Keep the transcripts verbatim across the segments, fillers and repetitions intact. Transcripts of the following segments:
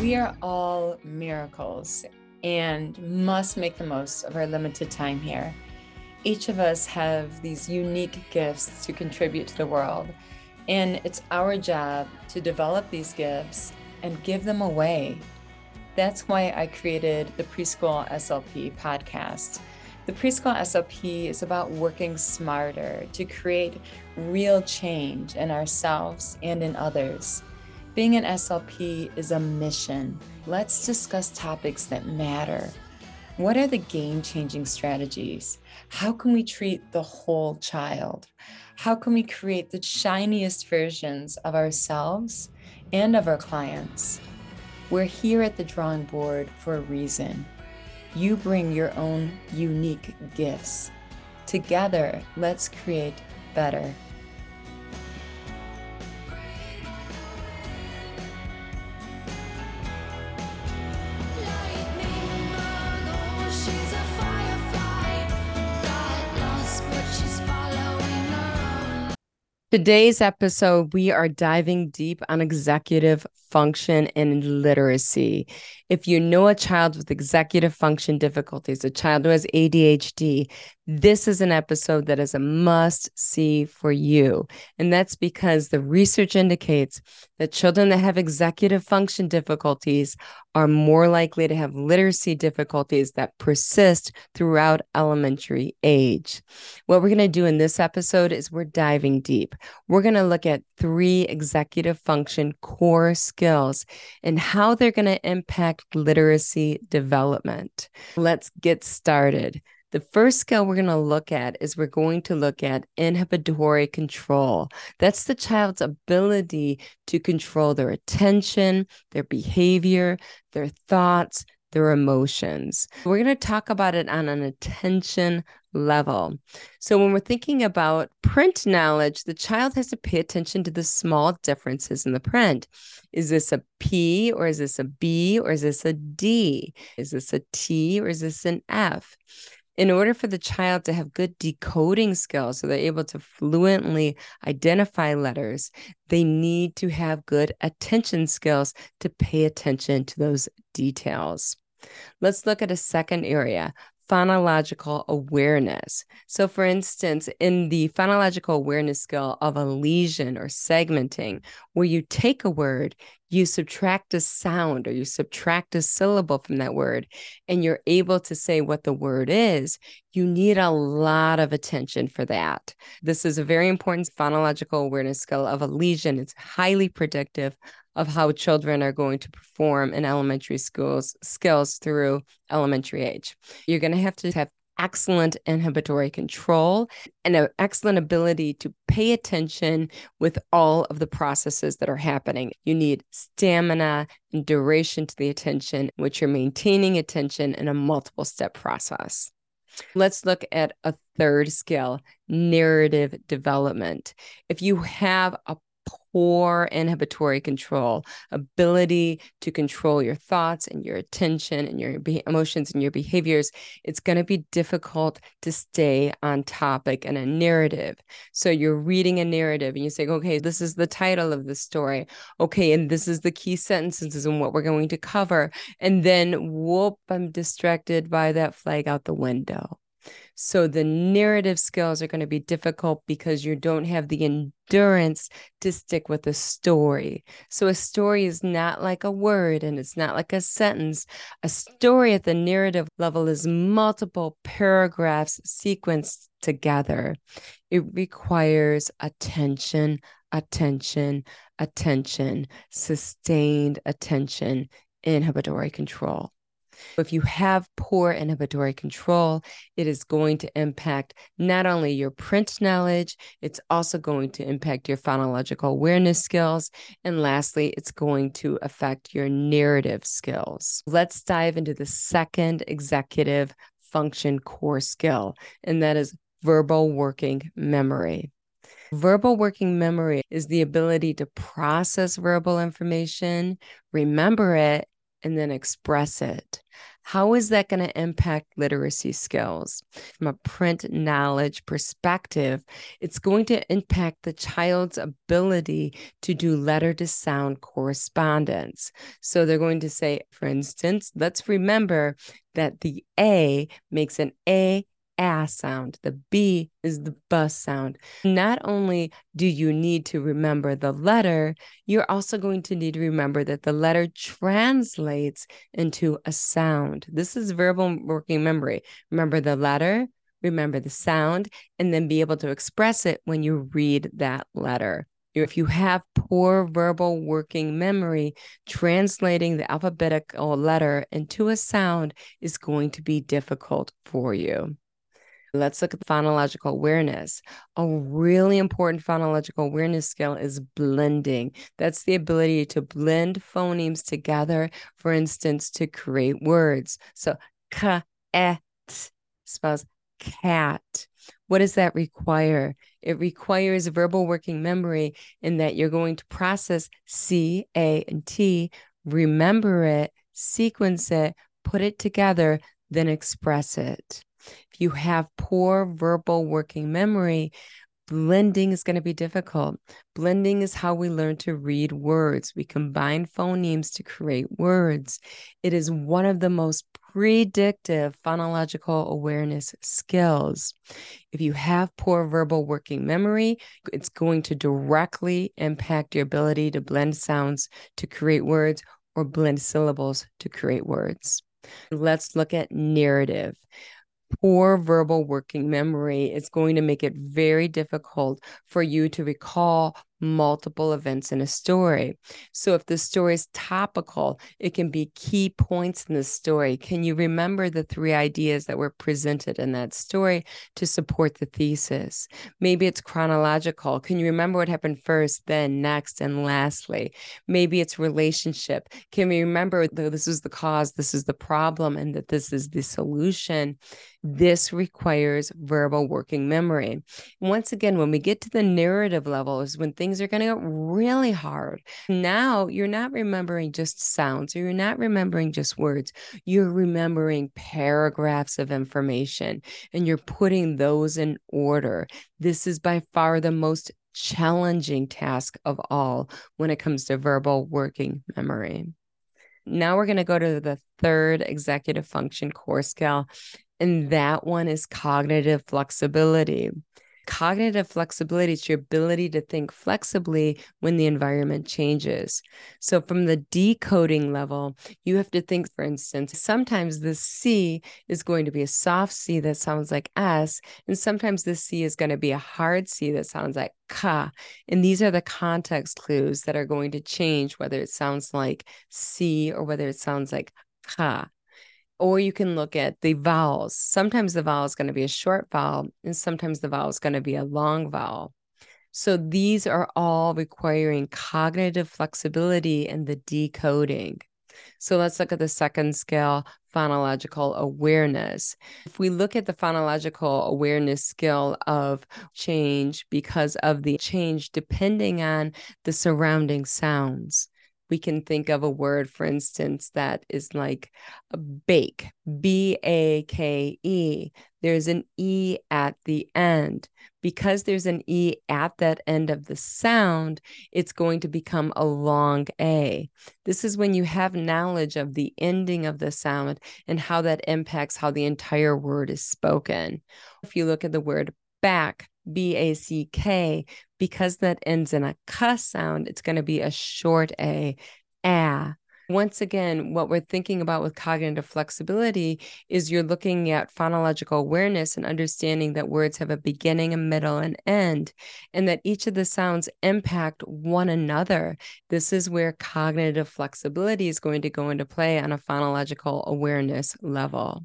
We are all miracles and must make the most of our limited time here. Each of us have these unique gifts to contribute to the world, and it's our job to develop these gifts and give them away. That's why I created the Preschool S L P podcast. The Preschool S L P is about working smarter to create real change in ourselves and in others. Being an S L P is a mission. Let's discuss topics that matter. What are the game-changing strategies? How can we treat the whole child? How can we create the shiniest versions of ourselves and of our clients? We're here at the drawing board for a reason. You bring your own unique gifts. Together, let's create better. Today's episode, we are diving deep on executive function and literacy. If you know a child with executive function difficulties, a child who has A D H D, this is an episode that is a must-see for you. And that's because the research indicates that children that have executive function difficulties are more likely to have literacy difficulties that persist throughout elementary age. What we're going to do in this episode is we're diving deep. We're going to look at three executive function core skills and how they're going to impact literacy development. Let's get started. The first skill we're going to look at is we're going to look at inhibitory control. That's the child's ability to control their attention, their behavior, their thoughts, their emotions. We're going to talk about it on an attention level. So when we're thinking about print knowledge, the child has to pay attention to the small differences in the print. Is this a P or is this a B or is this a D? Is this a T or is this an F? In order for the child to have good decoding skills so they're able to fluently identify letters, they need to have good attention skills to pay attention to those details. Let's look at a second area, phonological awareness. So for instance, in the phonological awareness skill of a lesion or segmenting, where you take a word, you subtract a sound or you subtract a syllable from that word, and you're able to say what the word is, you need a lot of attention for that. This is a very important phonological awareness skill of a lesion. It's highly predictive of how children are going to perform in elementary schools skills through elementary age. You're going to have to have excellent inhibitory control and an excellent ability to pay attention with all of the processes that are happening. You need stamina and duration to the attention, which you're maintaining attention in a multiple step process. Let's look at a third skill, narrative development. If you have a poor inhibitory control, ability to control your thoughts and your attention and your be- emotions and your behaviors, it's going to be difficult to stay on topic in a narrative. So you're reading a narrative and you say, okay, this is the title of the story. Okay, and this is the key sentences and what we're going to cover. And then, whoop, I'm distracted by that flag out the window. So the narrative skills are going to be difficult because you don't have the endurance to stick with a story. So a story is not like a word and it's not like a sentence. A story at the narrative level is multiple paragraphs sequenced together. It requires attention, attention, attention, sustained attention, inhibitory control. If you have poor inhibitory control, it is going to impact not only your print knowledge, it's also going to impact your phonological awareness skills. And lastly, it's going to affect your narrative skills. Let's dive into the second executive function core skill, and that is verbal working memory. Verbal working memory is the ability to process verbal information, remember it, and then express it. How is that going to impact literacy skills? From a print knowledge perspective, it's going to impact the child's ability to do letter-to-sound correspondence. So they're going to say, for instance, let's remember that the A makes an A, ah sound. The B is the bus sound. Not only do you need to remember the letter, you're also going to need to remember that the letter translates into a sound. This is verbal working memory. Remember the letter, remember the sound, and then be able to express it when you read that letter. If you have poor verbal working memory, translating the alphabetical letter into a sound is going to be difficult for you. Let's look at phonological awareness. A really important phonological awareness skill is blending. That's the ability to blend phonemes together, for instance, to create words. So k-e-t spells cat. What does that require? It requires verbal working memory in that you're going to process C, A, and T, remember it, sequence it, put it together, then express it. If you have poor verbal working memory, blending is going to be difficult. Blending is how we learn to read words. We combine phonemes to create words. It is one of the most predictive phonological awareness skills. If you have poor verbal working memory, it's going to directly impact your ability to blend sounds to create words or blend syllables to create words. Let's look at narrative. Poor verbal working memory is going to make it very difficult for you to recall multiple events in a story. So if the story is topical, it can be key points in the story. Can you remember the three ideas that were presented in that story to support the thesis? Maybe it's chronological. Can you remember what happened first, then next, and lastly? Maybe it's relationship. Can we remember that this is the cause, this is the problem, and that this is the solution? This requires verbal working memory. Once again, when we get to the narrative level is when things Things are going to get really hard. Now you're not remembering just sounds, or you're not remembering just words. You're remembering paragraphs of information, and you're putting those in order. This is by far the most challenging task of all when it comes to verbal working memory. Now we're going to go to the third executive function core skill, and that one is cognitive flexibility. Cognitive flexibility is your ability to think flexibly when the environment changes. So from the decoding level, you have to think, for instance, sometimes the C is going to be a soft C that sounds like S, and sometimes the C is going to be a hard C that sounds like K. And these are the context clues that are going to change whether it sounds like C or whether it sounds like K. Or you can look at the vowels. Sometimes the vowel is going to be a short vowel, and sometimes the vowel is going to be a long vowel. So these are all requiring cognitive flexibility and the decoding. So let's look at the second skill, phonological awareness. If we look at the phonological awareness skill of change because of the change depending on the surrounding sounds. We can think of a word, for instance, that is like bake, B A K E. There's an E at the end. Because there's an E at that end of the sound, it's going to become a long A. This is when you have knowledge of the ending of the sound and how that impacts how the entire word is spoken. If you look at the word back, B A C K, because that ends in a K sound, it's going to be a short A, ah. Once again, what we're thinking about with cognitive flexibility is you're looking at phonological awareness and understanding that words have a beginning, a middle, and end, and that each of the sounds impact one another. This is where cognitive flexibility is going to go into play on a phonological awareness level.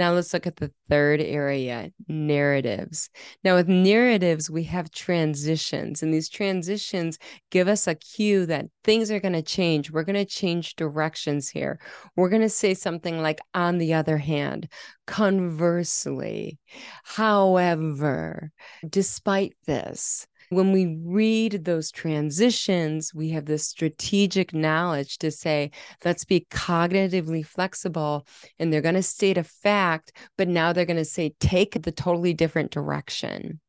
Now let's look at the third area, narratives. Now with narratives, we have transitions, and these transitions give us a cue that things are going to change. We're going to change directions here. We're going to say something like, on the other hand, conversely, however, despite this. When we read those transitions, we have this strategic knowledge to say, let's be cognitively flexible, and they're going to state a fact, but now they're going to say, take the totally different direction.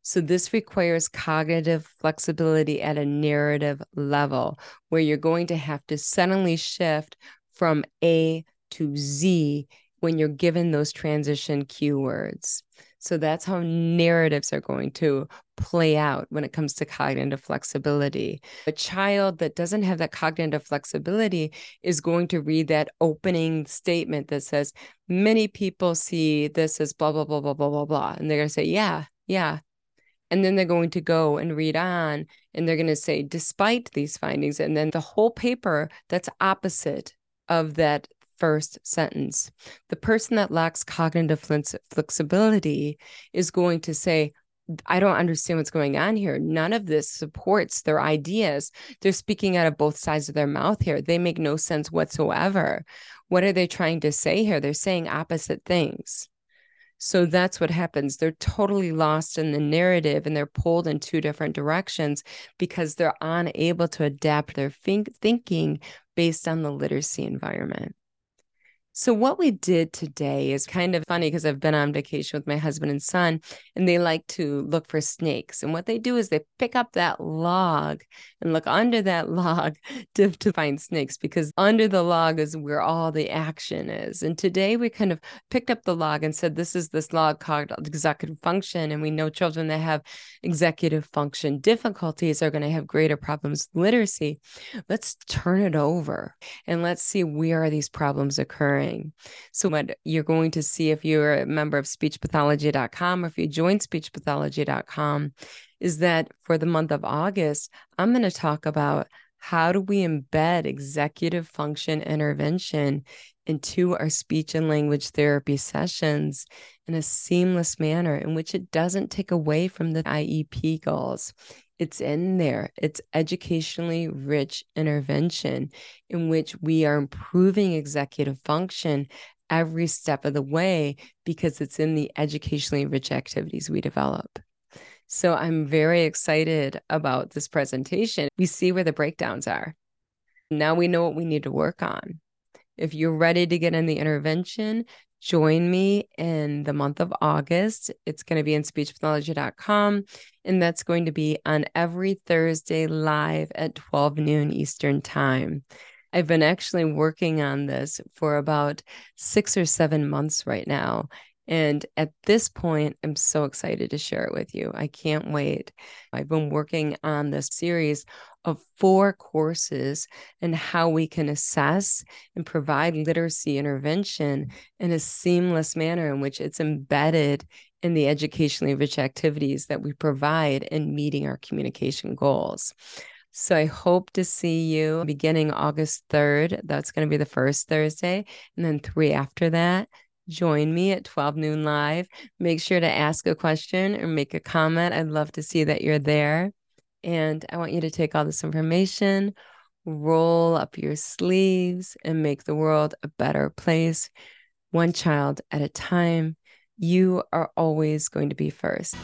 So this requires cognitive flexibility at a narrative level, where you're going to have to suddenly shift from A to Z when you're given those transition keywords. So that's how narratives are going to play out when it comes to cognitive flexibility. A child that doesn't have that cognitive flexibility is going to read that opening statement that says, many people see this as blah, blah, blah, blah, blah, blah, blah. And they're going to say, yeah, yeah. And then they're going to go and read on, and they're going to say, despite these findings, and then the whole paper that's opposite of that first sentence. The person that lacks cognitive flexibility is going to say, I don't understand what's going on here. None of this supports their ideas. They're speaking out of both sides of their mouth here. They make no sense whatsoever. What are they trying to say here? They're saying opposite things. So that's what happens. They're totally lost in the narrative, and they're pulled in two different directions because they're unable to adapt their think- thinking based on the literacy environment. So what we did today is kind of funny, because I've been on vacation with my husband and son, and they like to look for snakes. And what they do is they pick up that log and look under that log to, to find snakes, because under the log is where all the action is. And today we kind of picked up the log and said, this is this log called executive function. And we know children that have executive function difficulties are going to have greater problems with literacy. Let's turn it over and let's see where are these problems occurring. So what you're going to see if you're a member of speech pathology dot com, or if you join speech pathology dot com, is that for the month of August, I'm going to talk about how do we embed executive function intervention into our speech and language therapy sessions in a seamless manner in which it doesn't take away from the I E P goals. It's in there. It's educationally rich intervention in which we are improving executive function every step of the way, because it's in the educationally rich activities we develop. So I'm very excited about this presentation. We see where the breakdowns are. Now we know what we need to work on. If you're ready to get in the intervention, join me in the month of August. It's going to be in speech pathology dot com, and that's going to be on every Thursday live at twelve noon Eastern time. I've been actually working on this for about six or seven months right now. And at this point, I'm so excited to share it with you. I can't wait. I've been working on this series of four courses and how we can assess and provide literacy intervention in a seamless manner in which it's embedded in the educationally rich activities that we provide in meeting our communication goals. So I hope to see you beginning August third. That's going to be the first Thursday, and then three after that. Join me at twelve noon live. Make sure to ask a question or make a comment. I'd love to see that you're there. And I want you to take all this information, roll up your sleeves, and make the world a better place, one child at a time. You are always going to be first.